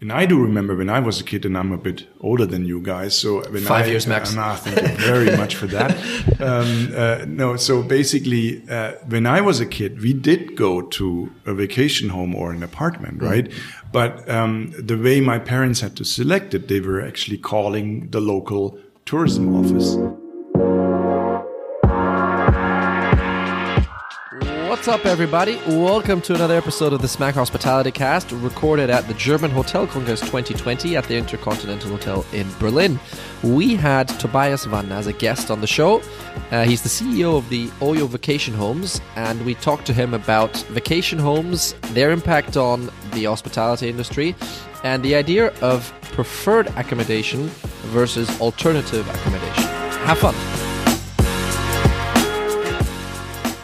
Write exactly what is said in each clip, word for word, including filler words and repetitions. And I do remember when I was a kid, and I'm a bit older than you guys. So when five I, years max. Uh, nah, thank you very much for that. Um, uh, no, so basically, uh, when I was a kid, we did go to a vacation home or an apartment, right? Mm-hmm. But um, the way my parents had to select it, they were actually calling the local tourism office. What's up, everybody? Welcome to another episode of the Smack Hospitality Cast, recorded at the German Hotel Congress twenty twenty at the Intercontinental Hotel in Berlin. We had Tobias van as a guest on the show. Uh, he's the C E O of the OYO Vacation Homes, and we talked to him about vacation homes, their impact on the hospitality industry, and the idea of preferred accommodation versus alternative accommodation. Have fun.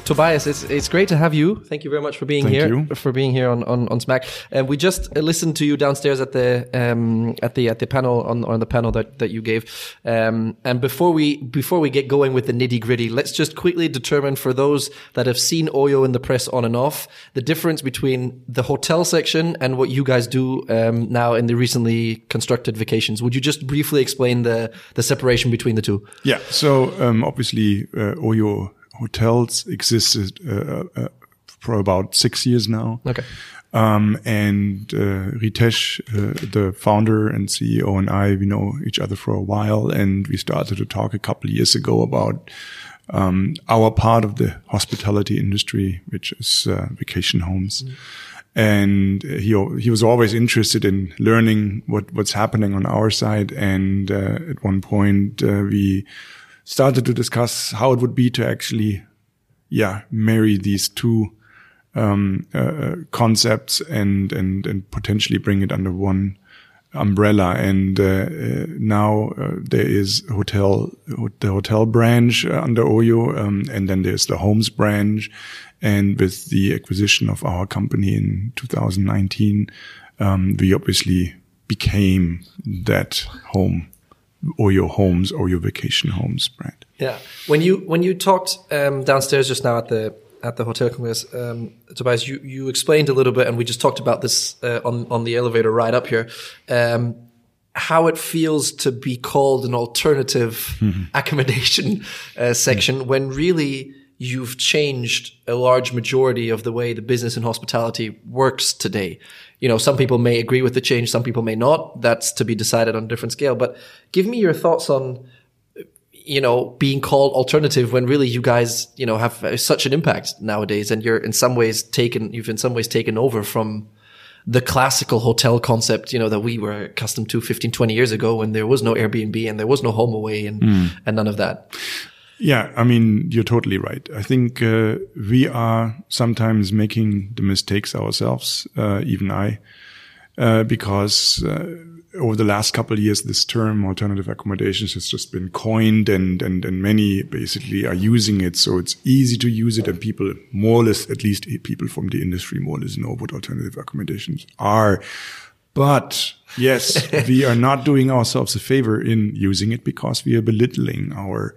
Tobias, it's it's great to have you. Thank you very much for being Thank here you. for being here on on, on Smack. And uh, we just listened to you downstairs at the um at the at the panel on on the panel that that you gave. Um and before we before we get going with the nitty-gritty, let's just quickly determine for those that have seen OYO in the press on and off, the difference between the hotel section and what you guys do um now in the recently constructed vacations. Would you just briefly explain the the separation between the two? Yeah. So um obviously uh, OYO Hotels existed uh, uh, for about six years now. Okay. Um, and uh, Ritesh, uh, the founder and C E O, and I, we know each other for a while, and we started to talk a couple of years ago about um, our part of the hospitality industry, which is uh, vacation homes. Mm-hmm. And he he was always interested in learning what what's happening on our side. And uh, at one point uh, we started to discuss how it would be to actually, yeah, marry these two um, uh, concepts and and and potentially bring it under one umbrella. And uh, uh, now uh, there is hotel the hotel branch under OYO, um, and then there's the homes branch. And with the acquisition of our company in two thousand nineteen, um, we obviously became that home. OYO Homes, OYO Vacation Homes brand. Yeah, when you when you talked um, downstairs just now at the at the Hotel Congress, um, Tobias, you you explained a little bit, and we just talked about this uh, on on the elevator ride up here, um, how it feels to be called an alternative mm-hmm. accommodation uh, section mm-hmm. when really you've changed a large majority of the way the business and hospitality works today. You know, some people may agree with the change, some people may not. That's to be decided on a different scale. But give me your thoughts on, you know, being called alternative when really you guys, you know, have such an impact nowadays, and you're in some ways taken, you've in some ways taken over from the classical hotel concept, you know, that we were accustomed to fifteen, twenty years ago when there was no Airbnb and there was no HomeAway and, mm. and none of that. Yeah, I mean, you're totally right. I think uh, we are sometimes making the mistakes ourselves, uh, even I, uh, because uh, over the last couple of years, this term alternative accommodations has just been coined, and, and, and many basically are using it. So it's easy to use it, and people more or less, at least people from the industry more or less know what alternative accommodations are. But yes, we are not doing ourselves a favor in using it, because we are belittling our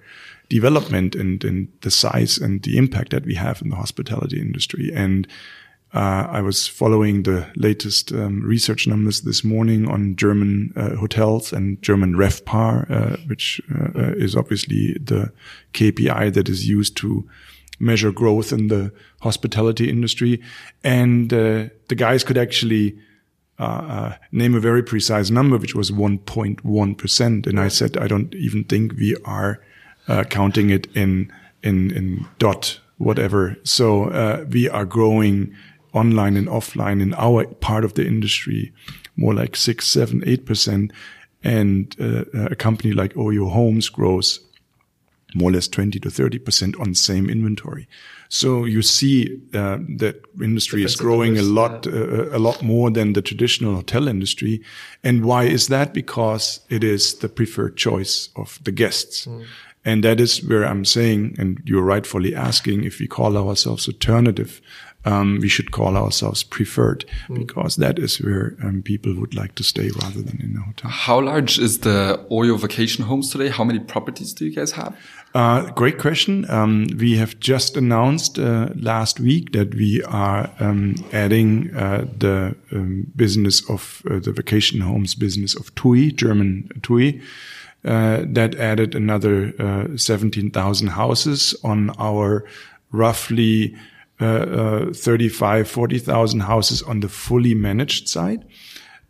development and, and the size and the impact that we have in the hospitality industry. And uh, I was following the latest um, research numbers this morning on German uh, hotels and German RevPAR, uh, which uh, is obviously the K P I that is used to measure growth in the hospitality industry. And uh, the guys could actually Uh, uh, name a very precise number, which was one point one percent. And I said, I don't even think we are uh, counting it in, in, in dot whatever. So, uh, we are growing online and offline in our part of the industry more like six, seven, eight percent. And uh, a company like OYO Homes grows more or less twenty to thirty percent on same inventory. So you see uh, that industry is growing a lot, yeah. uh, a lot more than the traditional hotel industry. And why is that? Because it is the preferred choice of the guests. Mm. And that is where I'm saying, and you're rightfully asking, if we call ourselves alternative, um, we should call ourselves preferred, mm. because that is where um, people would like to stay rather than in a hotel. How large is the OYO Vacation Homes today? How many properties do you guys have? Uh, great question. Um, we have just announced uh, last week that we are um, adding uh, the um, business of uh, the vacation homes business of T U I, German T U I. Uh, that added another uh, seventeen thousand houses on our roughly uh, uh, thirty-five, forty thousand houses on the fully managed side.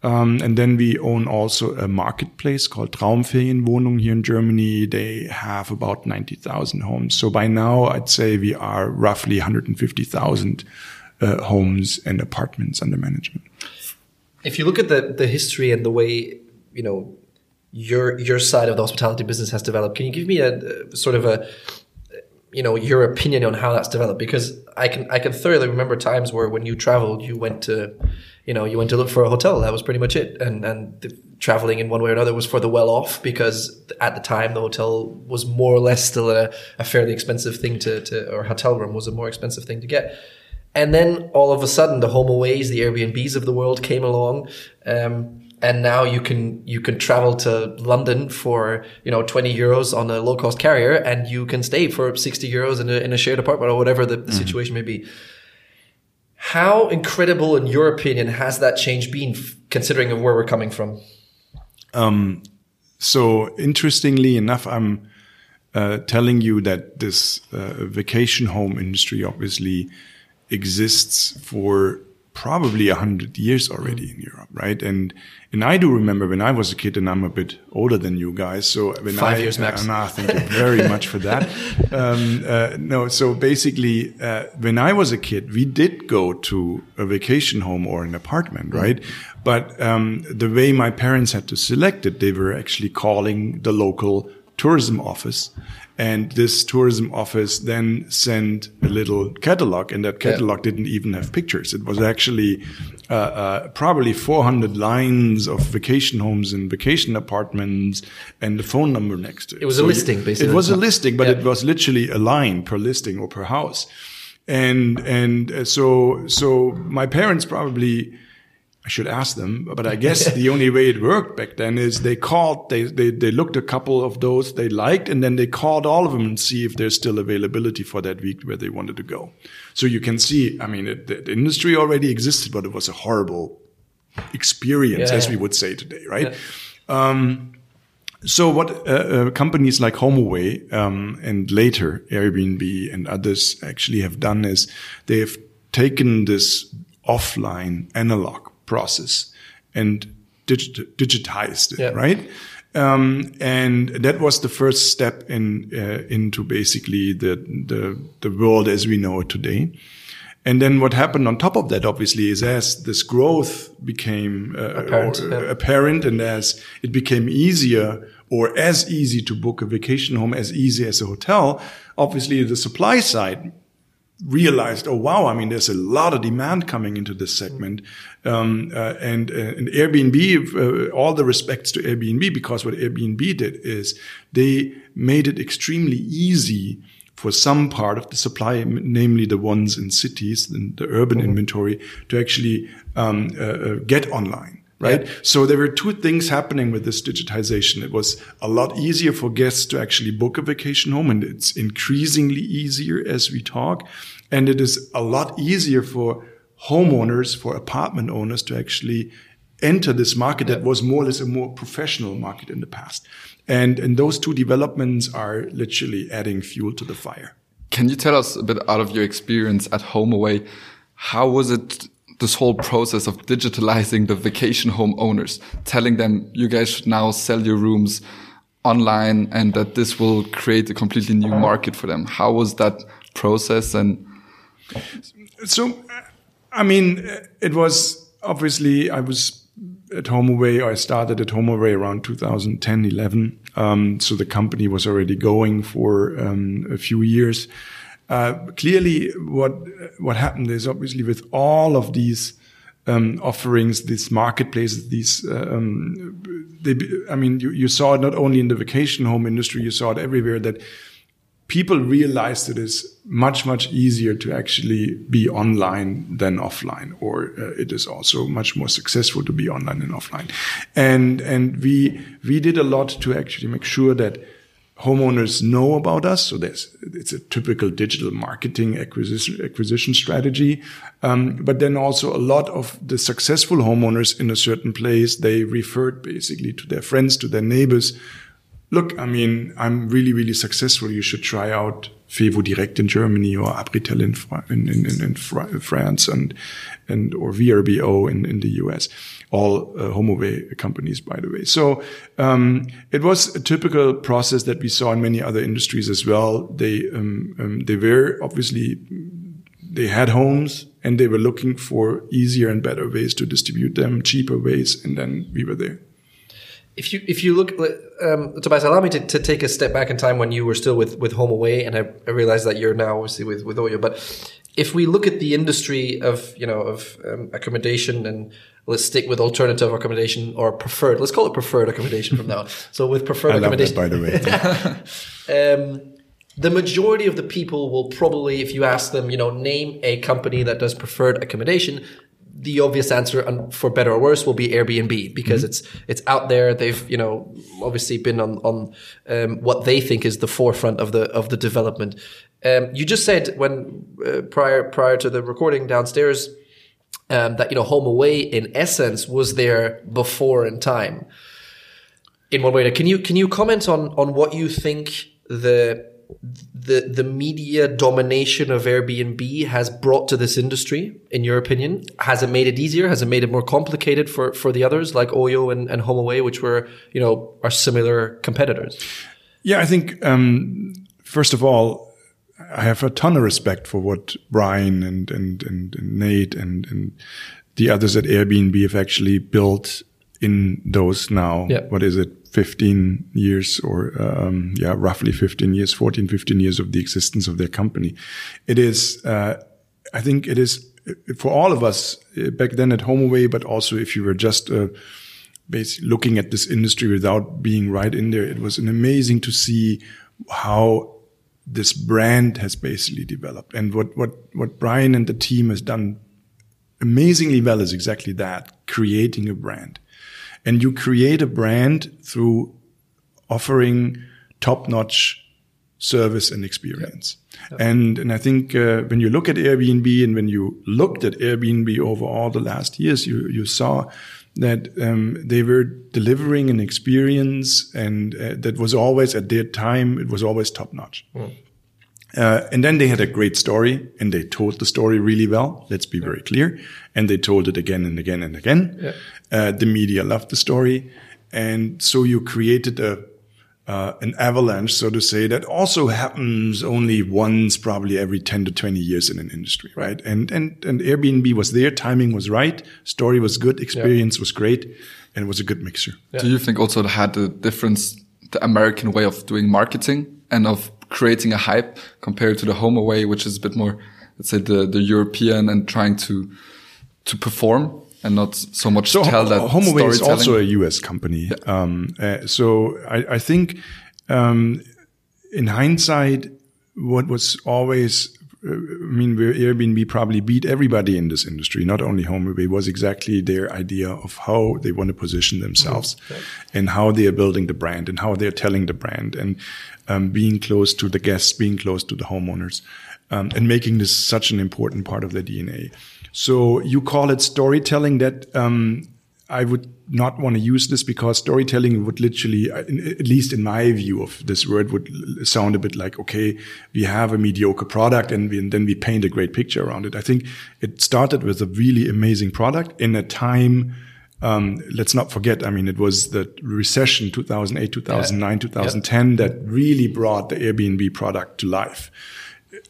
Um, and then we own also a marketplace called Traumferienwohnung here in Germany. They have about ninety thousand homes. So by now, I'd say we are roughly one hundred fifty thousand uh, homes and apartments under management. If you look at the, the history and the way, you know, your your side of the hospitality business has developed, can you give me a, a sort of a, you know, your opinion on how that's developed? Because I can I can thoroughly remember times where when you traveled, you went to, you know, you went to look for a hotel. That was pretty much it. And and the traveling in one way or another was for the well-off, because at the time the hotel was more or less still a, a fairly expensive thing to, to, or hotel room was a more expensive thing to get. And then all of a sudden the HomeAways, the Airbnbs of the world came along. Um, And now you can, you can travel to London for, you know, twenty euros on a low cost carrier, and you can stay for sixty euros in a, in a shared apartment or whatever the, the mm-hmm. situation may be. How incredible, in your opinion, has that change been, f- considering of where we're coming from? Um, so interestingly enough, I'm, uh, telling you that this, uh, vacation home industry obviously exists for probably a hundred years already in Europe, right? And and I do remember when I was a kid, and I'm a bit older than you guys. So when five I, years max. Uh, no, thank you very much for that. Um, uh, no, so basically, uh, when I was a kid, we did go to a vacation home or an apartment, right? Mm-hmm. But um, the way my parents had to select it, they were actually calling the local tourism office. And this tourism office then sent a little catalog, and that catalog yeah. didn't even have pictures. It was actually uh, uh, probably four hundred lines of vacation homes and vacation apartments and the phone number next to it. It was so a listing, basically. It was a listing, but yeah. it was literally a line per listing or per house. And and so so my parents probably, I should ask them, but I guess the only way it worked back then is they called, they, they, they looked a couple of those they liked, and then they called all of them and see if there's still availability for that week where they wanted to go. So you can see, I mean, it, the industry already existed, but it was a horrible experience, yeah, as yeah. we would say today, right? Yeah. Um, so what uh, uh, companies like HomeAway um, and later Airbnb and others actually have done is they have taken this offline analog process and digit- digitized it, yeah. right? Um, and that was the first step in uh, into basically the, the the world as we know it today. And then what happened on top of that, obviously, is as this growth became uh, apparent, or, yeah. apparent, and as it became easier or as easy to book a vacation home, as easy as a hotel, obviously the supply side realized, oh wow, I mean, there's a lot of demand coming into this segment. Um, uh, and, uh, and Airbnb, uh, all the respects to Airbnb, because what Airbnb did is they made it extremely easy for some part of the supply, namely the ones in cities, the urban mm-hmm. inventory, to actually um, uh, get online. Right. Yeah. So there were two things happening with this digitization. It was a lot easier for guests to actually book a vacation home, and it's increasingly easier as we talk. And it is a lot easier for homeowners, for apartment owners to actually enter this market yeah. that was more or less a more professional market in the past. And, and those two developments are literally adding fuel to the fire. Can you tell us a bit out of your experience at HomeAway? How was it, this whole process of digitalizing the vacation home owners, telling them you guys should now sell your rooms online and that this will create a completely new market for them? How was that process? And so, I mean, it was obviously, I was at HomeAway, I started at HomeAway around two thousand ten, eleven. Um, so the company was already going for um, a few years. Uh, clearly what, what happened is obviously with all of these, um, offerings, these marketplaces, these, uh, um, they, I mean, you, you saw it not only in the vacation home industry, you saw it everywhere, that people realized it is much, much easier to actually be online than offline, or uh, it is also much more successful to be online than offline. And, and we, we did a lot to actually make sure that homeowners know about us. So there's, it's a typical digital marketing acquisition, acquisition strategy. Um, but then also a lot of the successful homeowners in a certain place, they referred basically to their friends, to their neighbors. Look, I mean, I'm really, really successful. You should try out Fewo-direkt in Germany, or Abritel in, in, in, in France, and, and, or V R B O in, in the U S. All uh, HomeAway companies, by the way. So, um, it was a typical process that we saw in many other industries as well. They, um, um, they were obviously, they had homes and they were looking for easier and better ways to distribute them, cheaper ways. And then we were there. If you if you look, um, Tobias, allow me to, to take a step back in time when you were still with, with HomeAway, and I, I realize that you're now obviously with, with OYO. But if we look at the industry of you know of um, accommodation, and let's stick with alternative accommodation or preferred, let's call it preferred accommodation from now on. So with preferred I accommodation, love that, by the way, um, the majority of the people will probably, if you ask them, you know, name a company that does preferred accommodation, the obvious answer, for better or worse, will be Airbnb, because mm-hmm. it's it's out there. They've you know obviously been on on um, what they think is the forefront of the of the development. Um, you just said when uh, prior prior to the recording downstairs um, that you know HomeAway in essence was there before in time. In one way, can you can you comment on on what you think the the the media domination of Airbnb has brought to this industry, in your opinion? Has it made it easier? Has it made it more complicated for, for the others like OYO and, and HomeAway, which were, you know, are similar competitors? Yeah, I think, um, first of all, I have a ton of respect for what Brian and, and, and, and Nate and, and the others at Airbnb have actually built in those now, yeah. what is it? fifteen years or, um, yeah, roughly fifteen years, fourteen, fifteen years of the existence of their company. It is, uh, I think it is for all of us back then at HomeAway, but also if you were just, uh, basically looking at this industry without being right in there, it was an amazing to see how this brand has basically developed. And what, what, what Brian and the team has done amazingly well is exactly that, creating a brand. And you create a brand through offering top-notch service and experience. Yep. Yep. And and I think uh, when you look at Airbnb and when you looked at Airbnb over all the last years, you, you saw that um, they were delivering an experience, and uh, that was always, at their time, it was always top-notch. Mm. Uh, and then they had a great story, and they told the story really well. Let's be very clear. And they told it again and again and again. Yeah. Uh, the media loved the story. And so you created a, uh, an avalanche, so to say, that also happens only once, probably every ten to twenty years in an industry, right? And, and, and Airbnb was there. Timing was right. Story was good. Experience yeah. was great. And it was a good mixture. Yeah. Do you think also it had the difference, the American way of doing marketing and of creating a hype compared to the HomeAway, which is a bit more, let's say, the, the European and trying to, to perform and not so much so tell that storytelling? HomeAway is also a U S company. Yeah. Um, uh, so I, I think, um, in hindsight, what was always, uh, I mean, where Airbnb probably beat everybody in this industry, not only HomeAway, was exactly their idea of how they want to position themselves mm-hmm. right. and how they are building the brand and how they're telling the brand. And, Um, being close to the guests, being close to the homeowners, um, and making this such an important part of their D N A. So you call it storytelling. That um, I would not want to use this, because storytelling would literally, at least in my view of this word, would sound a bit like, okay, we have a mediocre product and, we, and then we paint a great picture around it. I think it started with a really amazing product in a time. Um, let's not forget, I mean, it was the recession two thousand eight, two thousand nine, yeah. two thousand ten yep. that really brought the Airbnb product to life,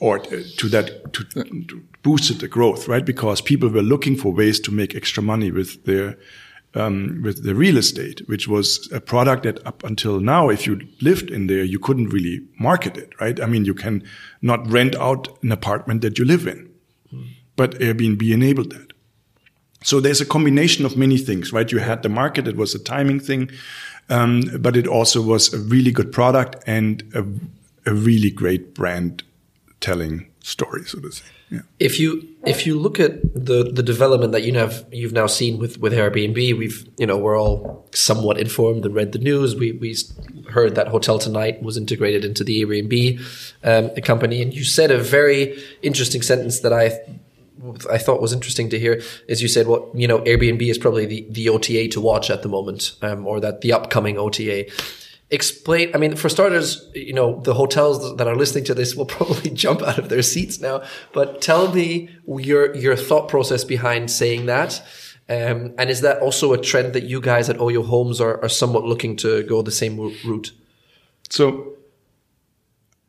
or to that, to, to boosted the growth, right? Because people were looking for ways to make extra money with their, um, with their real estate, which was a product that up until now, if you lived in there, you couldn't really market it, right? I mean, you can not rent out an apartment that you live in, mm. but Airbnb enabled that. So there's a combination of many things, right? You had the market, it was a timing thing, um, but it also was a really good product and a, a really great brand telling story, so to say. Yeah. If you if you look at the, the development that you have you've now seen with, with Airbnb, we've you know we're all somewhat informed and read the news. We we heard that Hotel Tonight was integrated into the Airbnb um, company, and you said a very interesting sentence that I. I thought was interesting to hear is you said, well, you know, Airbnb is probably the, the O T A to watch at the moment, um, or that the upcoming O T A. Explain, I mean, for starters, you know, the hotels that are listening to this will probably jump out of their seats now, but tell me your, your thought process behind saying that. Um, and is that also a trend that you guys at O Y O Homes are, are somewhat looking to go the same route? So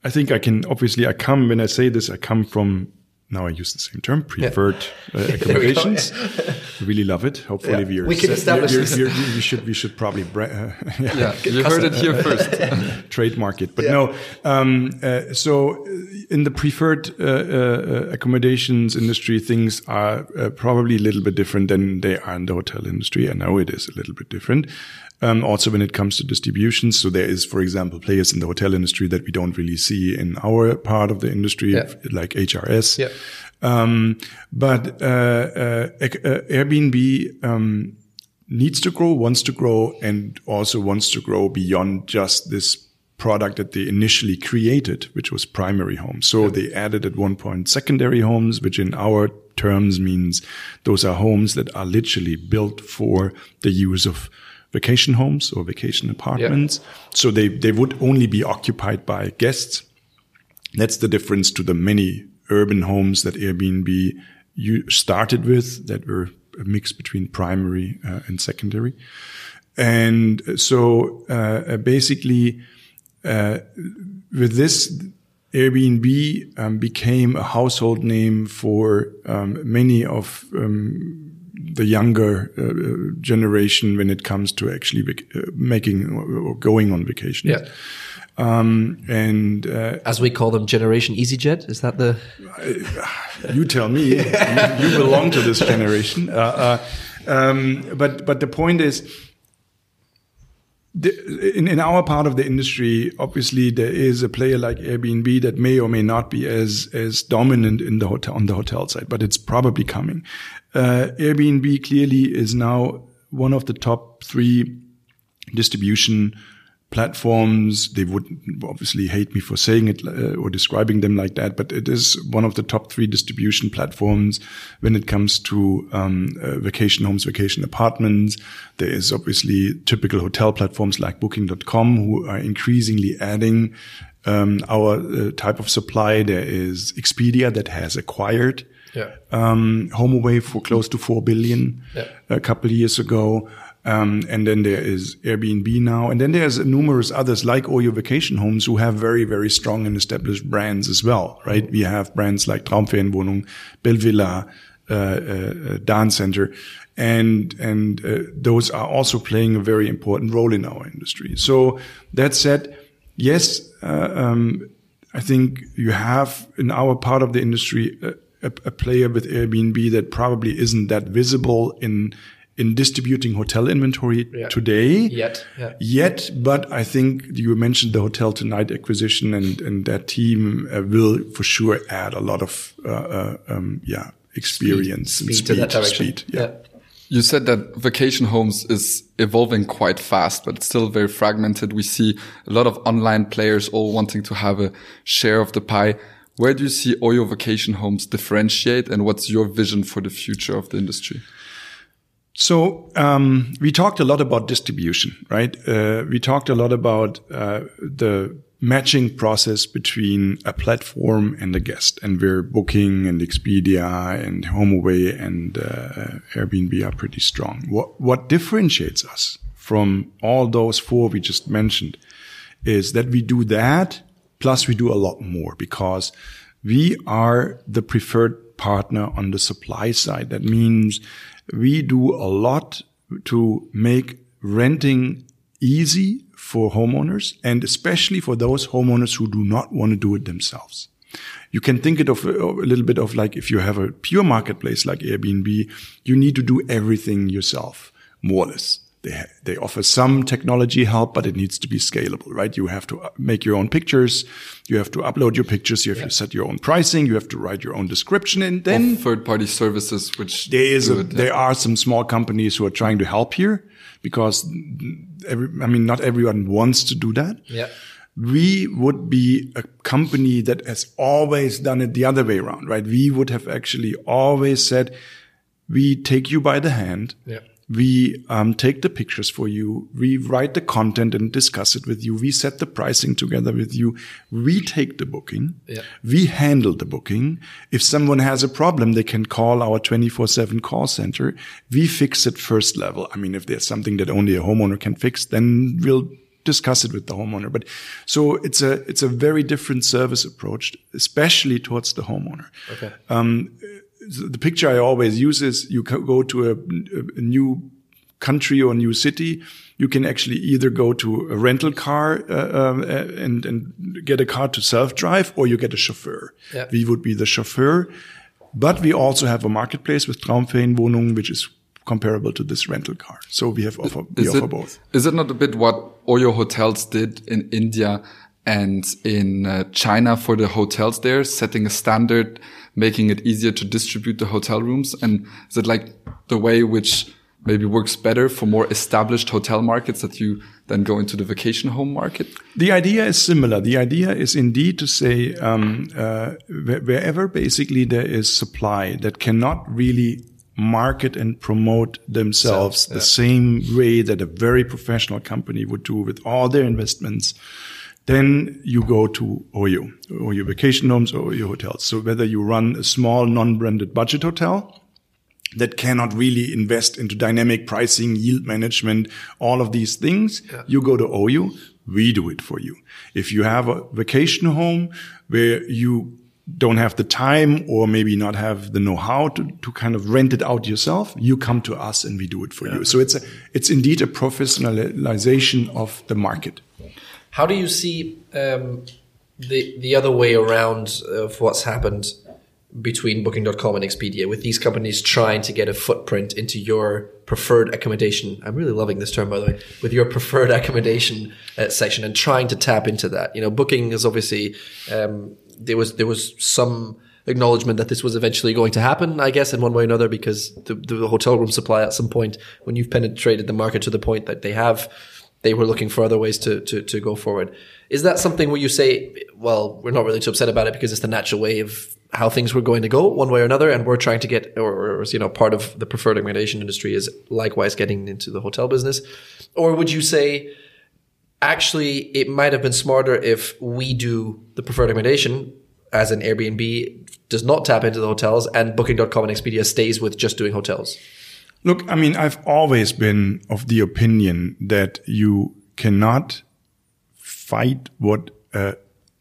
I think I can, obviously I come, when I say this, I come from, now I use the same term, preferred yeah. uh, accommodations. Yeah. Really love it. Hopefully yeah. we are. We can set, establish we're, we're, we're, we should. We should probably. Bra- uh, yeah, yeah. You heard it here first. Trademark it. But yeah. no. Um, uh, so in the preferred uh, uh, accommodations industry, things are uh, probably a little bit different than they are in the hotel industry. I know it is a little bit different. Um, also when it comes to distribution. So there is, for example, players in the hotel industry that we don't really see in our part of the industry, yeah. like H R S. Yeah. Um, but, uh, uh, Airbnb, um, needs to grow, wants to grow, and also wants to grow beyond just this product that they initially created, which was primary homes. So yeah. they added at one point secondary homes, which in our terms means those are homes that are literally built for the use of vacation homes or vacation apartments. Yeah. So they, they would only be occupied by guests. That's the difference to the many urban homes that Airbnb you started with that were a mix between primary uh, and secondary. And so uh, basically uh, with this, Airbnb um, became a household name for um, many of um the younger uh, generation when it comes to actually vac- uh, making or, or going on vacation. Yeah. Um, and, uh, as we call them, Generation EasyJet, is that the, uh, you tell me, you, you belong to this generation. Uh, uh, um, but, but the point is, the, in, in our part of the industry, obviously there is a player like Airbnb that may or may not be as, as dominant in the hotel, on the hotel side, but it's probably coming. Uh, Airbnb clearly is now one of the top three distribution platforms. They would obviously hate me for saying it uh, or describing them like that, but it is one of the top three distribution platforms when it comes to um, uh, vacation homes, vacation apartments. There is obviously typical hotel platforms like Booking dot com who are increasingly adding um, our uh, type of supply. There is Expedia that has acquired Yeah. Um, HomeAway for close to four billion yeah. a couple of years ago. Um, and then there is Airbnb now. And then there's numerous others like OYO Vacation Homes who have very, very strong and established brands as well, right? We have brands like Traumferienwohnung, Belvilla, uh, uh, Dan Center. And, and, uh, those are also playing a very important role in our industry. So that said, yes, uh, um, I think you have in our part of the industry, uh, A, a player with Airbnb that probably isn't that visible in in distributing hotel inventory yeah. today yet. Yeah. Yet, but I think you mentioned the Hotel Tonight acquisition, and and that team uh, will for sure add a lot of uh, uh, um, yeah experience speed, and speed, speed to that direction. Speed, yeah. yeah. You said that vacation homes is evolving quite fast, but still very fragmented. We see a lot of online players all wanting to have a share of the pie. Where do you see OYO Vacation Homes differentiate, and what's your vision for the future of the industry? So um, we talked a lot about distribution, right? Uh, we talked a lot about uh, the matching process between a platform and a guest, and where Booking and Expedia and HomeAway and uh, Airbnb are pretty strong. What, what differentiates us from all those four we just mentioned is that we do that. Plus, we do a lot more because we are the preferred partner on the supply side. That means we do a lot to make renting easy for homeowners, and especially for those homeowners who do not want to do it themselves. You can think it of a little bit of like if you have a pure marketplace like Airbnb, you need to do everything yourself, more or less. They ha- they offer some technology help, but it needs to be scalable, right? You have to make your own pictures, you have to upload your pictures, you have yeah. to set your own pricing, you have to write your own description, and then third-party services, which there is a, there are some small companies who are trying to help here because every, I mean not everyone wants to do that. Yeah. We would be a company that has always done it the other way around, right? We would have actually always said, we take you by the hand. Yeah. We um, take the pictures for you. We write the content and discuss it with you. We set the pricing together with you. We take the booking. Yeah. We handle the booking. If someone has a problem, they can call our twenty-four seven call center. We fix it first level. I mean, if there's something that only a homeowner can fix, then we'll discuss it with the homeowner. But so it's a it's a very different service approach, especially towards the homeowner. Okay. Um, The picture I always use is you go to a, a new country or new city. You can actually either go to a rental car uh, um, and, and get a car to self-drive, or you get a chauffeur. Yeah. We would be the chauffeur. But we also have a marketplace with Traumferienwohnung, which is comparable to this rental car. So we have offer, we offer it, both. Is it not a bit what OYO Hotels did in India and in uh, China for the hotels there, setting a standard, making it easier to distribute the hotel rooms? And is it like the way which maybe works better for more established hotel markets that you then go into the vacation home market? The idea is similar. The idea is indeed to say um, uh, wherever basically there is supply that cannot really market and promote themselves so, yeah. the same way that a very professional company would do with all their investments, then you go to OYO, OYO Vacation Homes or OYO Hotels. So whether you run a small non-branded budget hotel that cannot really invest into dynamic pricing, yield management, all of these things, yeah. you go to OYO, we do it for you. If you have a vacation home where you don't have the time or maybe not have the know-how to, to kind of rent it out yourself, you come to us and we do it for yeah. you. So it's a, it's indeed a professionalization of the market. How do you see um, the the other way around of what's happened between Booking dot com and Expedia, with these companies trying to get a footprint into your preferred accommodation? I'm really loving this term, by the way, with your preferred accommodation uh, section and trying to tap into that. You know, Booking is obviously um, there was there was some acknowledgement that this was eventually going to happen, I guess, in one way or another, because the, the hotel room supply at some point, when you've penetrated the market to the point that they have, they were looking for other ways to, to, to go forward. Is that something where you say, well, we're not really too upset about it because it's the natural way of how things were going to go one way or another, and we're trying to get, or, or you know, part of the preferred accommodation industry is likewise getting into the hotel business? Or would you say, actually, it might have been smarter if we do the preferred accommodation, as an Airbnb does not tap into the hotels, and Booking dot com and Expedia stays with just doing hotels? Look, I mean, I've always been of the opinion that you cannot fight what a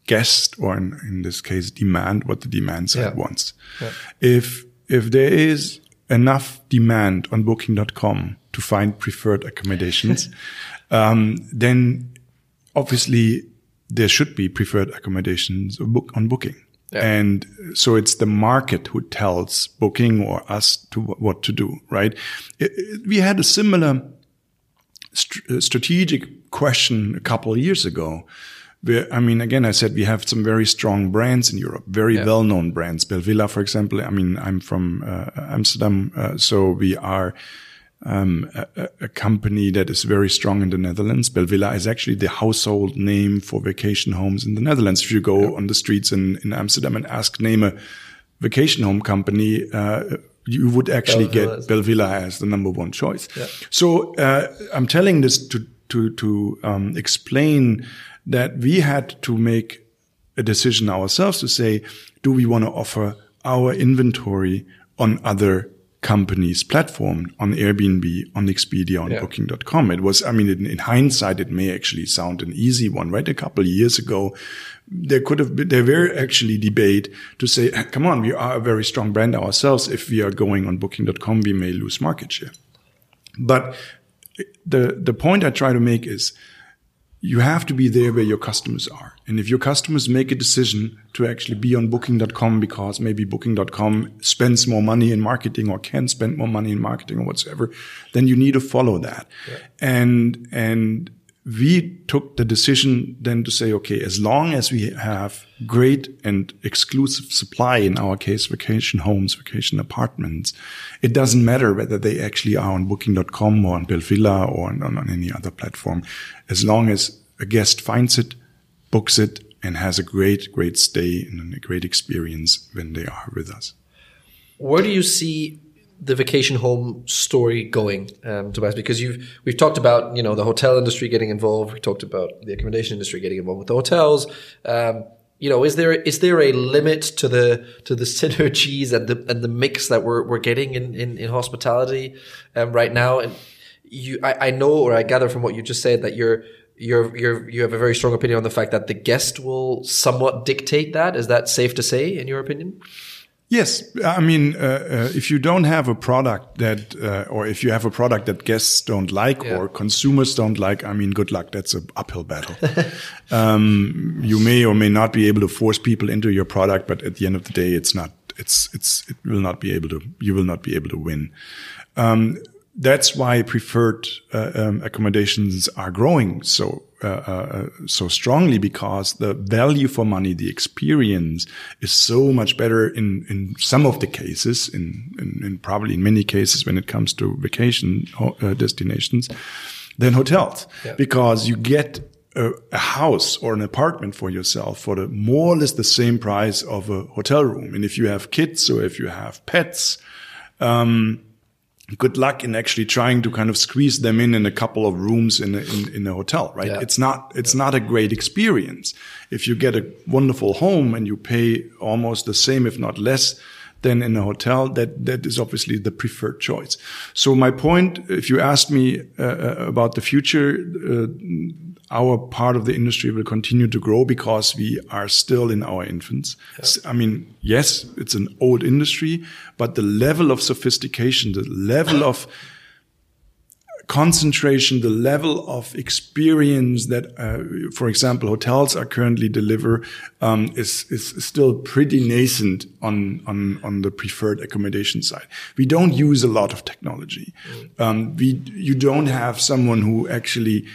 guest, or in, in this case, demand, what the demand side yeah. wants. Yeah. If if there is enough demand on Booking dot com to find preferred accommodations, um, then obviously there should be preferred accommodations on Booking. Yeah. And so it's the market who tells Booking or us to w- what to do, right? It, it, we had a similar st- strategic question a couple of years ago. Where, I mean, again, I said we have some very strong brands in Europe, very yeah. well-known brands. Belvilla, for example. I mean, I'm from uh, Amsterdam, uh, so we are um, a, a company that is very strong in the Netherlands. Belvilla is actually the household name for vacation homes in the Netherlands. If you go yeah. on the streets in, in Amsterdam and ask, name a vacation home company, uh, you would actually Belvilla get Belvilla as the number one choice. Yeah. So, uh, I'm telling this to, to, to, um, explain that we had to make a decision ourselves to say, do we want to offer our inventory on other companies platform, on Airbnb, on Expedia, on yeah. Booking dot com? It was, I mean, in, in hindsight, it may actually sound an easy one, right? A couple of years ago, there could have been, there were actually debate to say, come on, we are a very strong brand ourselves. If we are going on Booking dot com, we may lose market share. But the, the point I try to make is you have to be there where your customers are. And if your customers make a decision to actually be on Booking dot com because maybe Booking dot com spends more money in marketing or can spend more money in marketing or whatsoever, then you need to follow that. Yeah. And, and we took the decision then to say, okay, as long as we have great and exclusive supply, in our case, vacation homes, vacation apartments, it doesn't matter whether they actually are on Booking dot com or on Belvilla or on, on any other platform. As long as a guest finds it, books it, and has a great, great stay and a great experience when they are with us. Where do you see the vacation home story going, um, Tobias? Because you've we've talked about, you know, the hotel industry getting involved. We talked about the accommodation industry getting involved with the hotels. Um, you know, is there is there a limit to the to the synergies and the and the mix that we're we're getting in in, in hospitality um, right now? And you, I, I know, or I gather from what you just said, that you're you're you're you have a very strong opinion on the fact that the guest will somewhat dictate that. Is that safe to say, in your opinion? Yes. I mean, uh, uh, if you don't have a product that, uh, or if you have a product that guests don't like yeah. or consumers don't like, I mean, good luck. That's an uphill battle. um, you may or may not be able to force people into your product, but at the end of the day, it's not, it's, it's, it will not be able to, you will not be able to win. Um, that's why preferred uh, um, accommodations are growing so Uh, uh, so strongly, because the value for money, the experience, is so much better in, in some of the cases, in, in, in probably in many cases when it comes to vacation uh, destinations, than hotels. Yeah. Because you get a, a house or an apartment for yourself for the more or less the same price of a hotel room. And if you have kids or if you have pets, um, good luck in actually trying to kind of squeeze them in in a couple of rooms in a, in, in a hotel, right? Yeah. It's not, it's yeah. not a great experience. If you get a wonderful home and you pay almost the same, if not less, than in a hotel, that, that is obviously the preferred choice. So my point, if you asked me uh, about the future, uh, our part of the industry will continue to grow because we are still in our infants. Yeah. I mean, yes, it's an old industry, but the level of sophistication, the level of concentration, the level of experience that, uh, for example, hotels are currently deliver, um, is, is still pretty nascent on, on, on the preferred accommodation side. We don't use a lot of technology. Um, we, you don't have someone who actually,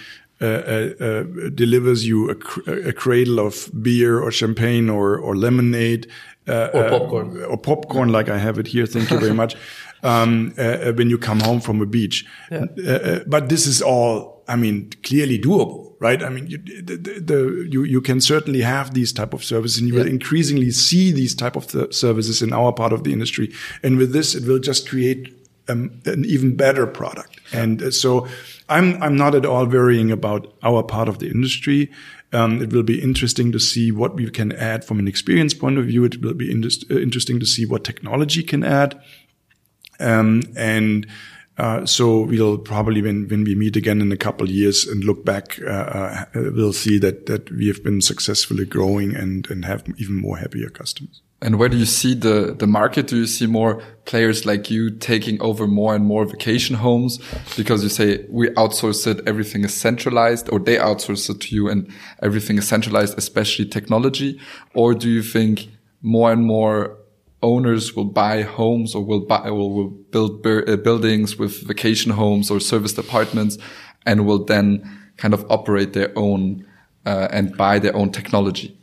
Uh, uh, uh, delivers you a, cr- a cradle of beer or champagne or, or lemonade. Uh, or popcorn. Uh, or popcorn, like I have it here. Thank you very much. Um, uh, when you come home from a beach. Yeah. Uh, but this is all, I mean, clearly doable, right? I mean, you, the, the, you, you can certainly have these type of services, and you yeah. will increasingly see these type of th- services in our part of the industry. And with this, it will just create Um, an even better product. And uh, so I'm, I'm not at all worrying about our part of the industry. Um, it will be interesting to see what we can add from an experience point of view. It will be inter- interesting to see what technology can add. Um, and, uh, so we'll probably, when, when we meet again in a couple of years and look back, uh, uh, we'll see that, that we have been successfully growing and, and have even more happier customers. And where do you see the, the market? Do you see more players like you taking over more and more vacation homes? Because you say, we outsource it, everything is centralized, or they outsource it to you and everything is centralized, especially technology. Or do you think more and more owners will buy homes or will buy, or will build ber- uh, buildings with vacation homes or serviced apartments, and will then kind of operate their own, uh, and buy their own technology?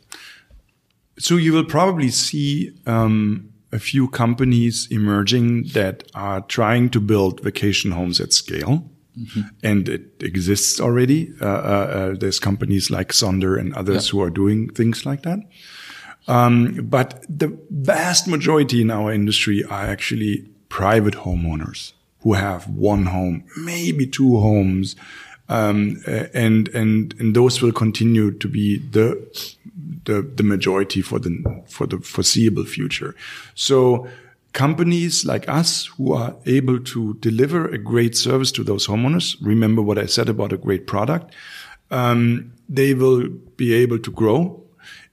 So you will probably see um, a few companies emerging that are trying to build vacation homes at scale. Mm-hmm. And it exists already. Uh, uh, there's companies like Sonder and others yeah. who are doing things like that. Um, but the vast majority in our industry are actually private homeowners who have one home, maybe two homes. Um, and, and, and those will continue to be the, the, the majority for the, for the foreseeable future. So companies like us who are able to deliver a great service to those homeowners, remember what I said about a great product, um, they will be able to grow.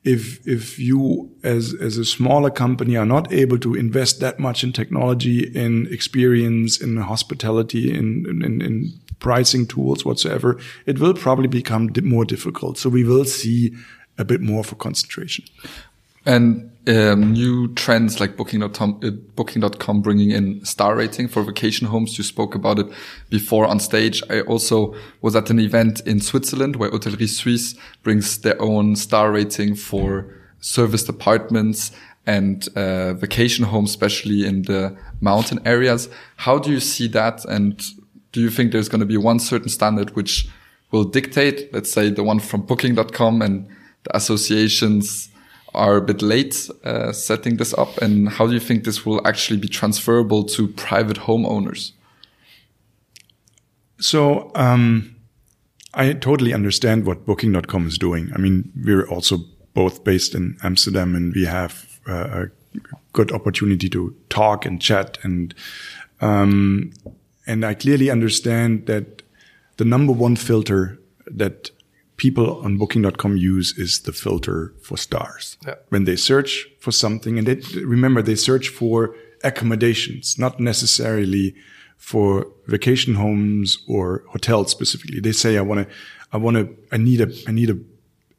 If, if you as, as a smaller company are not able to invest that much in technology, in experience, in hospitality, in, in, in pricing tools whatsoever, it will probably become more difficult. So we will see a bit more for concentration. And um, new trends like Booking dot com, uh, Booking dot com bringing in star rating for vacation homes. You spoke about it before on stage. I also was at an event in Switzerland where Hotellerie Suisse brings their own star rating for serviced apartments and uh, vacation homes, especially in the mountain areas. How do you see that? And do you think there's going to be one certain standard which will dictate, let's say, the one from Booking dot com, and the associations are a bit late uh, setting this up? And how do you think this will actually be transferable to private homeowners? So um, I totally understand what Booking dot com is doing. I mean, we're also both based in Amsterdam, and we have uh, a good opportunity to talk and chat. And um, and I clearly understand that the number one filter that people on Booking dot com use is the filter for stars. Yeah. When they search for something, and they, remember, they search for accommodations, not necessarily for vacation homes or hotels specifically. They say, I want to, I want to, I need a, I need a,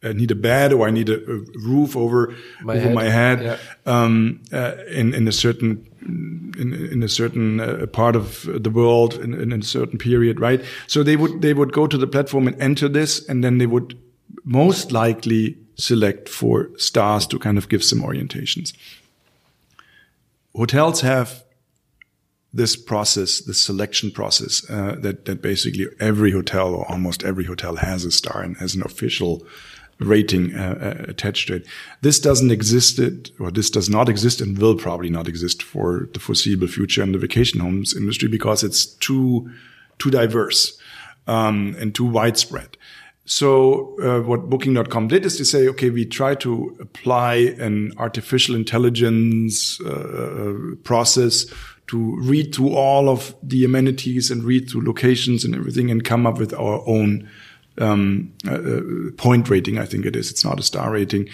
I need a bed, or I need a, a roof over my over head. my head, yeah. um, uh, in in a certain in, in a certain uh, part of the world in, in a certain period, right? So they would they would go to the platform and enter this, and then they would most likely select for stars to kind of give some orientations. Hotels have this process, this selection process, uh, that that basically every hotel or almost every hotel has a star and has an official rating uh, attached to it. This doesn't exist, it, or this does not exist and will probably not exist for the foreseeable future in the vacation homes industry, because it's too too diverse um, and too widespread. So uh, what Booking dot com did is to say, okay, we try to apply an artificial intelligence uh, process to read through all of the amenities and read through locations and everything and come up with our own Um, uh, point rating, I think it is. It's not a star rating.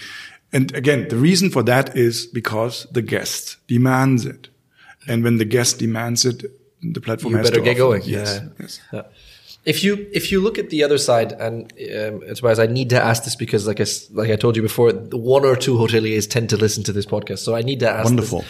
And again, the reason for that is because the guest demands it. And when the guest demands it, the platform you has to. You better get offer. going. Yes. Yeah. Yes. Yeah. If you if you look at the other side, and um, as well as I need to ask this because, like I like I told you before, one or two hoteliers tend to listen to this podcast, so I need to ask. Wonderful.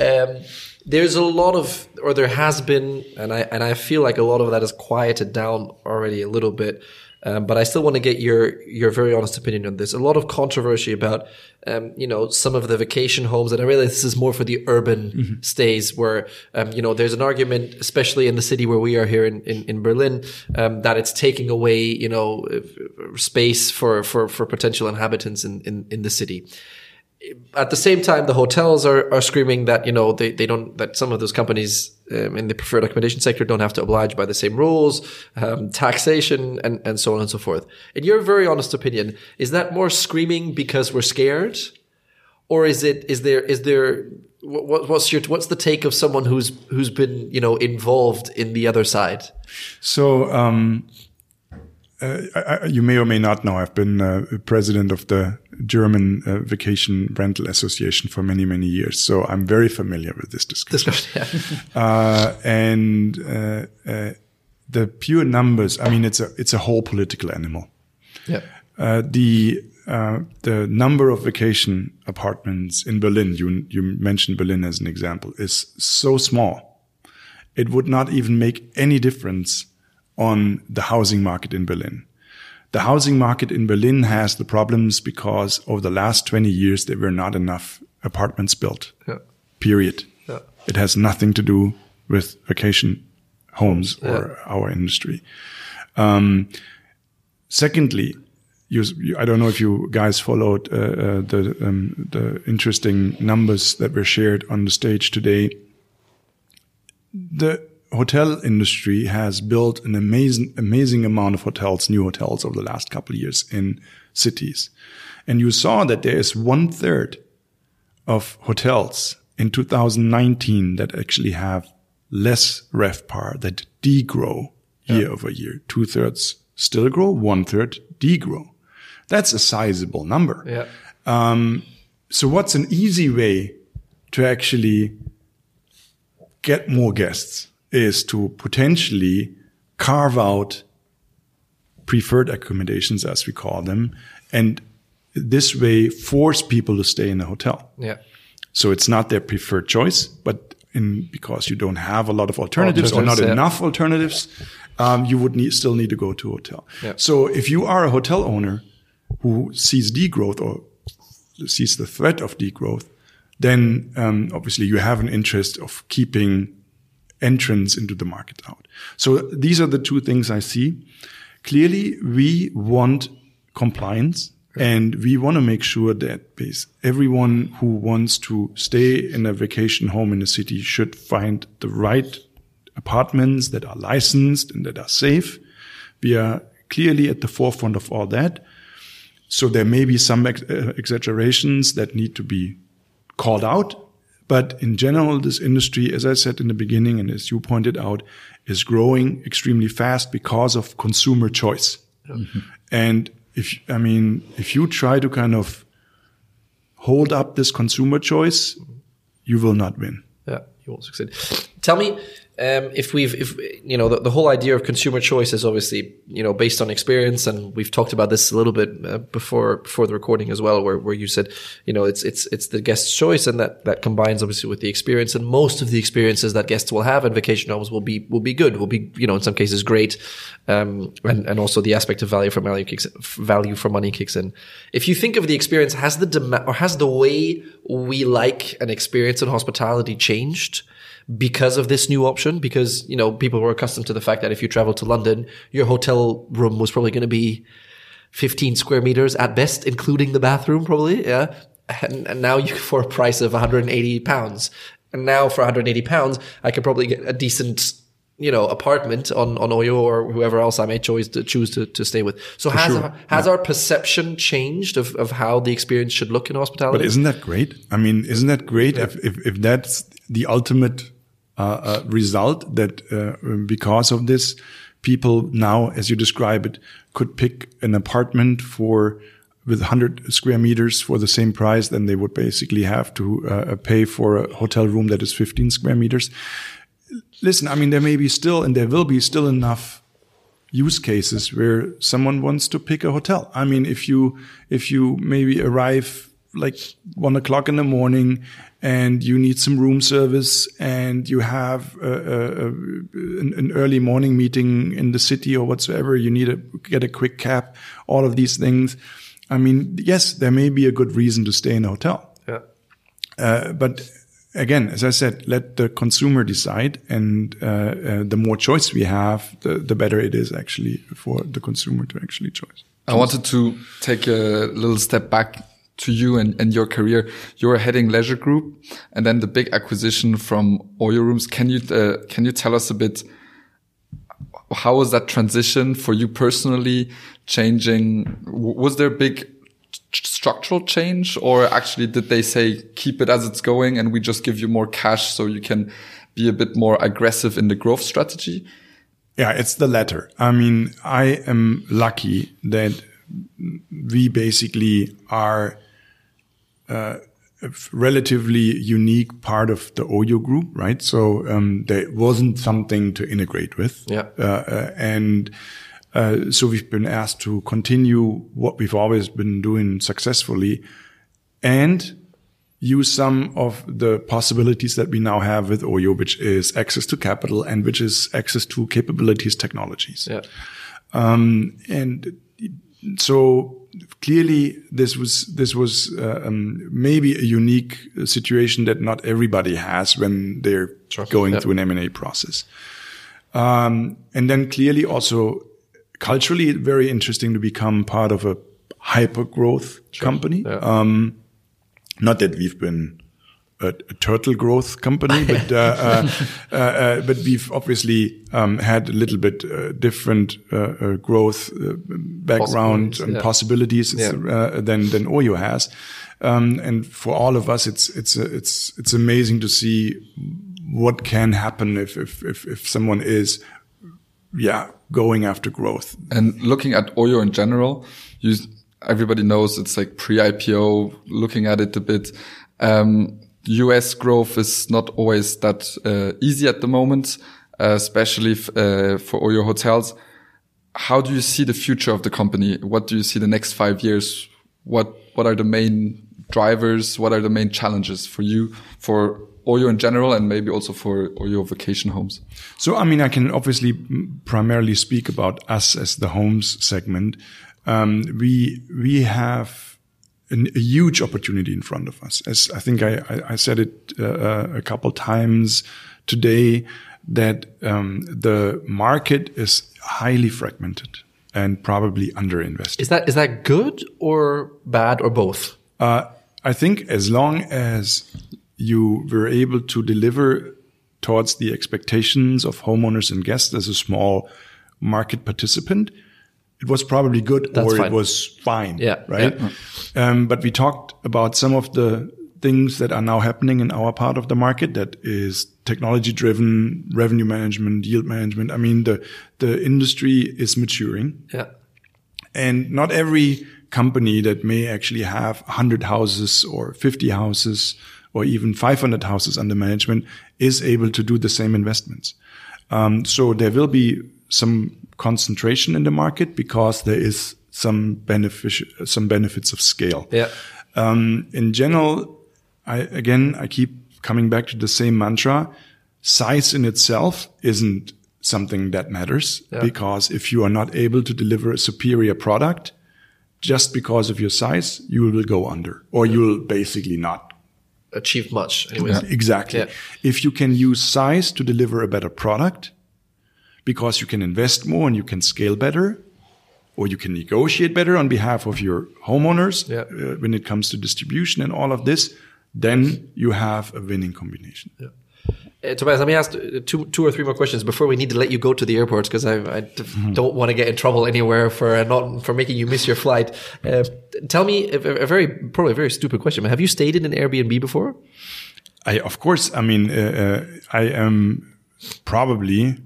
um, There's a lot of, or there has been, and I and I feel like a lot of that is quieted down already a little bit. Um, but I still want to get your your very honest opinion on this. A lot of controversy about, um, you know, some of the vacation homes, and I realize this is more for the urban mm-hmm. stays, where um, you know, there's an argument, especially in the city where we are here in in, in Berlin, um, that it's taking away, you know, space for for for potential inhabitants in in, in the city. At the same time, the hotels are, are screaming that, you know, they, they don't, that some of those companies um, in the preferred accommodation sector don't have to oblige by the same rules, um, taxation, and, and so on and so forth. In your very honest opinion, is that more screaming because we're scared? Or is it, is there, is there, what, what's your, what's the take of someone who's, who's been, you know, involved in the other side? So, um, Uh, I, you may or may not know, I've been uh, president of the German uh, Vacation Rental Association for many, many years. So I'm very familiar with this discussion. discussion yeah. uh, and uh, uh, the pure numbers, I mean, it's a it's a whole political animal. Yeah. Uh, the uh, the number of vacation apartments in Berlin, you you mentioned Berlin as an example, is so small. It would not even make any difference on the housing market in Berlin. The housing market in Berlin has the problems because over the last twenty years, there were not enough apartments built, yeah. period. Yeah. It has nothing to do with vacation homes or yeah. our industry. Um, secondly, you, you, I don't know if you guys followed uh, uh, the, um, the interesting numbers that were shared on the stage today. The hotel industry has built an amazing, amazing amount of hotels, new hotels over the last couple of years in cities. And you saw that there is one third of hotels in two thousand nineteen that actually have less RevPAR, that degrow yeah. year over year. Two thirds still grow, one third degrow. That's a sizable number. Yeah. Um, so what's an easy way to actually get more guests? Is to potentially carve out preferred accommodations, as we call them, and this way force people to stay in the hotel. Yeah. So it's not their preferred choice, but in because you don't have a lot of alternatives, alternatives or not yeah. enough alternatives, um, you would need, still need to go to a hotel. Yeah. So if you are a hotel owner who sees degrowth or sees the threat of degrowth, then um, obviously you have an interest of keeping entrance into the market out. So these are the two things I see. Clearly, we want compliance, and we want to make sure that everyone who wants to stay in a vacation home in a city should find the right apartments that are licensed and that are safe. We are clearly at the forefront of all that. So there may be some ex- exaggerations that need to be called out. But in general, this industry, as I said in the beginning, and as you pointed out, is growing extremely fast because of consumer choice. Mm-hmm. And if, I mean, if you try to kind of hold up this consumer choice, you will not win. Yeah, you won't succeed. Tell me, um, if we've, if you know, the, the whole idea of consumer choice is obviously, you know, based on experience, and we've talked about this a little bit uh, before before the recording as well, where where you said, you know, it's it's it's the guest's choice, and that that combines obviously with the experience, and most of the experiences that guests will have in vacation homes will be will be good, will be, you know, in some cases great, um, and and also the aspect of value for money kicks value for money kicks in. If you think of the experience, has the demand or has the way we like an experience in hospitality changed because of this new option? Because, you know, people were accustomed to the fact that if you travel to London, your hotel room was probably going to be fifteen square meters at best, including the bathroom, probably. Yeah. And, and now you, for a price of one hundred eighty pounds. And now for one hundred eighty pounds, I could probably get a decent, you know, apartment on, on OYO or whoever else I may choose to choose to, to stay with. So for has, sure. our, has yeah. our perception changed of, of how the experience should look in hospitality? But isn't that great? I mean, isn't that great yeah. if, if, if that's the ultimate Uh, uh, result that uh, because of this, people now, as you describe it, could pick an apartment for with one hundred square meters for the same price than they would basically have to uh, pay for a hotel room that is fifteen square meters. Listen, I mean, there may be still and there will be still enough use cases where someone wants to pick a hotel. I mean, if you if you maybe arrive like one o'clock in the morning and you need some room service and you have a, a, a, an early morning meeting in the city or whatsoever, you need to get a quick cab, all of these things. I mean, yes, there may be a good reason to stay in a hotel. Yeah. Uh, but again, as I said, let the consumer decide, and uh, uh, the more choice we have, the, the better it is actually for the consumer to actually choose. I wanted to take a little step back to you and, and your career. You're heading Leisure Group, and then the big acquisition from OYO Rooms. Can you uh, can you tell us a bit how was that transition for you personally? Changing, was there a big st- structural change, or actually did they say keep it as it's going and we just give you more cash so you can be a bit more aggressive in the growth strategy? Yeah, it's the latter. I mean, I am lucky that we basically are Uh, a relatively unique part of the OYO group, right? So um, there wasn't something to integrate with. Yeah. Uh, uh, and uh, so we've been asked to continue what we've always been doing successfully and use some of the possibilities that we now have with OYO, which is access to capital and which is access to capabilities, technologies. Yeah. Um, and so clearly, this was this was uh, um, maybe a unique situation that not everybody has when they're sure. going yep. through an M and A process. Um, and then clearly also culturally, very interesting to become part of a hyper-growth sure. company. Yeah. Um, not that we've been a, a turtle growth company, but uh, uh, uh, uh, but we've obviously um, had a little bit uh, different uh, uh, growth uh, background possibilities, and yeah. possibilities yeah. Uh, than than OYO has, um, and for all of us, it's it's it's it's amazing to see what can happen if if if, if someone is yeah going after growth. And looking at OYO in general, you everybody knows it's like pre-I P O. Looking at it a bit. Um, U S growth is not always that uh, easy at the moment. uh, especially f- uh, for all your hotels. How do you see the future of the company? What do you see the next five years? What what are the main drivers? What are the main challenges for you, for O Y O in general, and maybe also for O Y O Vacation Homes? So, I mean, I can obviously primarily speak about us as the homes segment. Um, we we have an, a huge opportunity in front of us. As I think I, I, I said it uh, a couple times today, that um, the market is highly fragmented and probably underinvested. Is that is that good or bad or both? Uh, I think as long as you were able to deliver towards the expectations of homeowners and guests as a small market participant, it was probably good. That's or fine. It was fine, yeah, right? Yeah. Um, but we talked about some of the things that are now happening in our part of the market, that is technology-driven, revenue management, yield management. I mean, the the industry is maturing. Yeah. And not every company that may actually have one hundred houses or fifty houses or even five hundred houses under management is able to do the same investments. Um, so there will be some concentration in the market because there is some benefic- some benefits of scale. Yeah. Um, in general, I, again, I keep coming back to the same mantra. Size in itself isn't something that matters, yeah, because if you are not able to deliver a superior product, just because of your size, you will go under, or yeah, you will basically not achieve much. Anyways. Yeah. Exactly. Yeah. If you can use size to deliver a better product, because you can invest more and you can scale better, or you can negotiate better on behalf of your homeowners, yeah, uh, when it comes to distribution and all of this, then you have a winning combination. Yeah. Uh, Tobias, let me ask two, two or three more questions before we need to let you go to the airport, because I, I d- mm-hmm. don't want to get in trouble anywhere for uh, not for making you miss your flight. Uh, tell me a, a very probably a very stupid question, but have you stayed in an Airbnb before? I of course. I mean, uh, uh, I am probably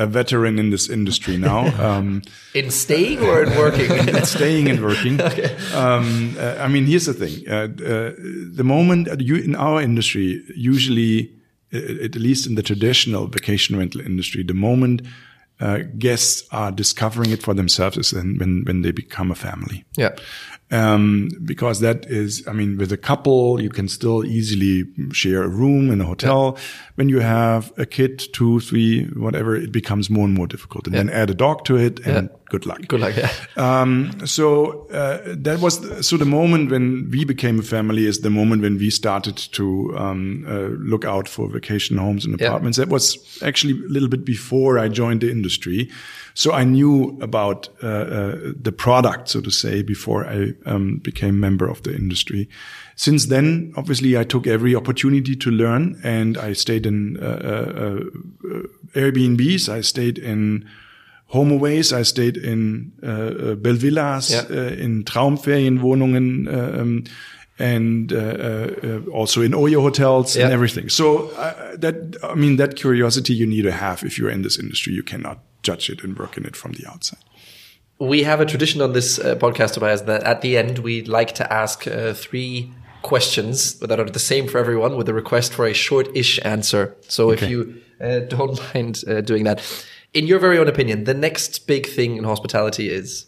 a veteran in this industry now. Um, in staying or in working? In staying and working. Okay. Um, uh, I mean, here's the thing: uh, uh, the moment you in our industry usually, at least in the traditional vacation rental industry, the moment uh, guests are discovering it for themselves is when when they become a family. Yeah. Um, because that is, I mean, with a couple, you can still easily share a room in a hotel. Yeah. When you have a kid, two, three, whatever, it becomes more and more difficult. And yeah, then add a dog to it and yeah, good luck. Good luck, yeah. Um, so, uh, that was, the, so the moment when we became a family is the moment when we started to, um, uh, look out for vacation homes and apartments. Yeah. That was actually a little bit before I joined the industry. So I knew about uh, uh, the product, so to say, before I um, became member of the industry. Since then, obviously, I took every opportunity to learn, and I stayed in uh, uh, uh, Airbnbs, I stayed in HomeAways, I stayed in uh, uh, Belvillas, yeah, uh, in Traumferienwohnungen, uh, um, and uh, uh, also in O Y O hotels, yeah, and everything. So uh, that, I mean, that curiosity you need to have if you're in this industry. You cannot judge it and work in it from the outside. We have a tradition on this uh, podcast, Tobias, that at the end we like to ask uh, three questions that are the same for everyone, with a request for a short-ish answer. So okay, if you uh, don't mind uh, doing that. In your very own opinion, the next big thing in hospitality is?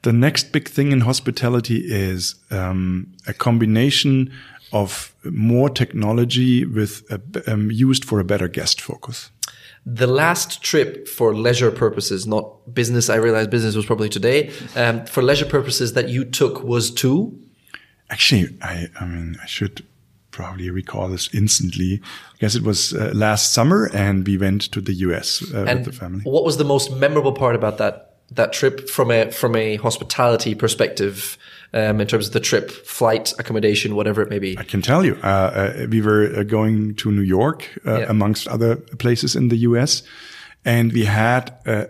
The next big thing in hospitality is um, a combination of more technology with a, um, used for a better guest focus. The last trip for leisure purposes, not business, I realize business was probably today, um, for leisure purposes that you took was to? Actually, I, I mean, I should probably recall this instantly. I guess it was uh, last summer, and we went to the U S uh, with the family. What was the most memorable part about that that trip from a from a hospitality perspective, um, in terms of the trip, flight, accommodation, whatever it may be? I can tell you, uh, uh, we were uh, going to New York, uh, yeah, amongst other places in the U S, and we had uh,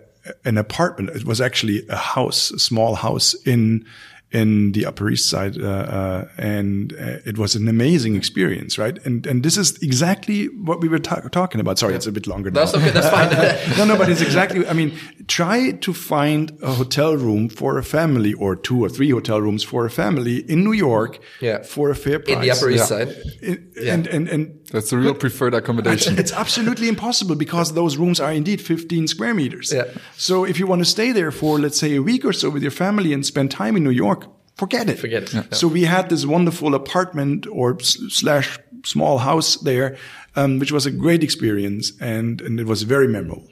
an apartment. It was actually a house, a small house in in the Upper East Side, uh, uh, and uh, it was an amazing experience, right? And and this is exactly what we were ta- talking about. Sorry, yeah, it's a bit longer now. That's okay, that's fine. no, no, but it's exactly, I mean, try to find a hotel room for a family, or two or three hotel rooms for a family in New York, yeah, for a fair price. In the Upper East yeah, Side. It, yeah. And, and, and That's the real but, preferred accommodation. It's absolutely impossible because those rooms are indeed fifteen square meters. Yeah. So if you want to stay there for, let's say, a week or so with your family and spend time in New York, forget it. Forget it. Yeah. So we had this wonderful apartment or slash small house there, um, which was a great experience and, and it was very memorable.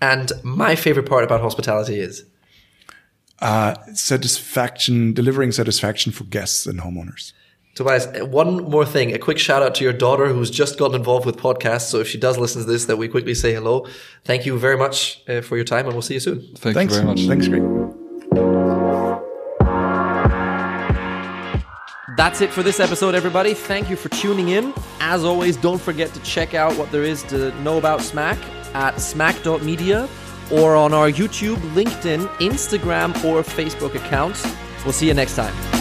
And my favorite part about hospitality is? Uh, satisfaction, delivering satisfaction for guests and homeowners. Tobias, one more thing. A quick shout out to your daughter who's just gotten involved with podcasts. So if she does listen to this, that we quickly say hello. Thank you very much uh, for your time and we'll see you soon. Thank Thanks. you very much. Thanks, Greg. That's it for this episode, everybody. Thank you for tuning in. As always, don't forget to check out what there is to know about Smack at smack dot media or on our YouTube, LinkedIn, Instagram, or Facebook accounts. We'll see you next time.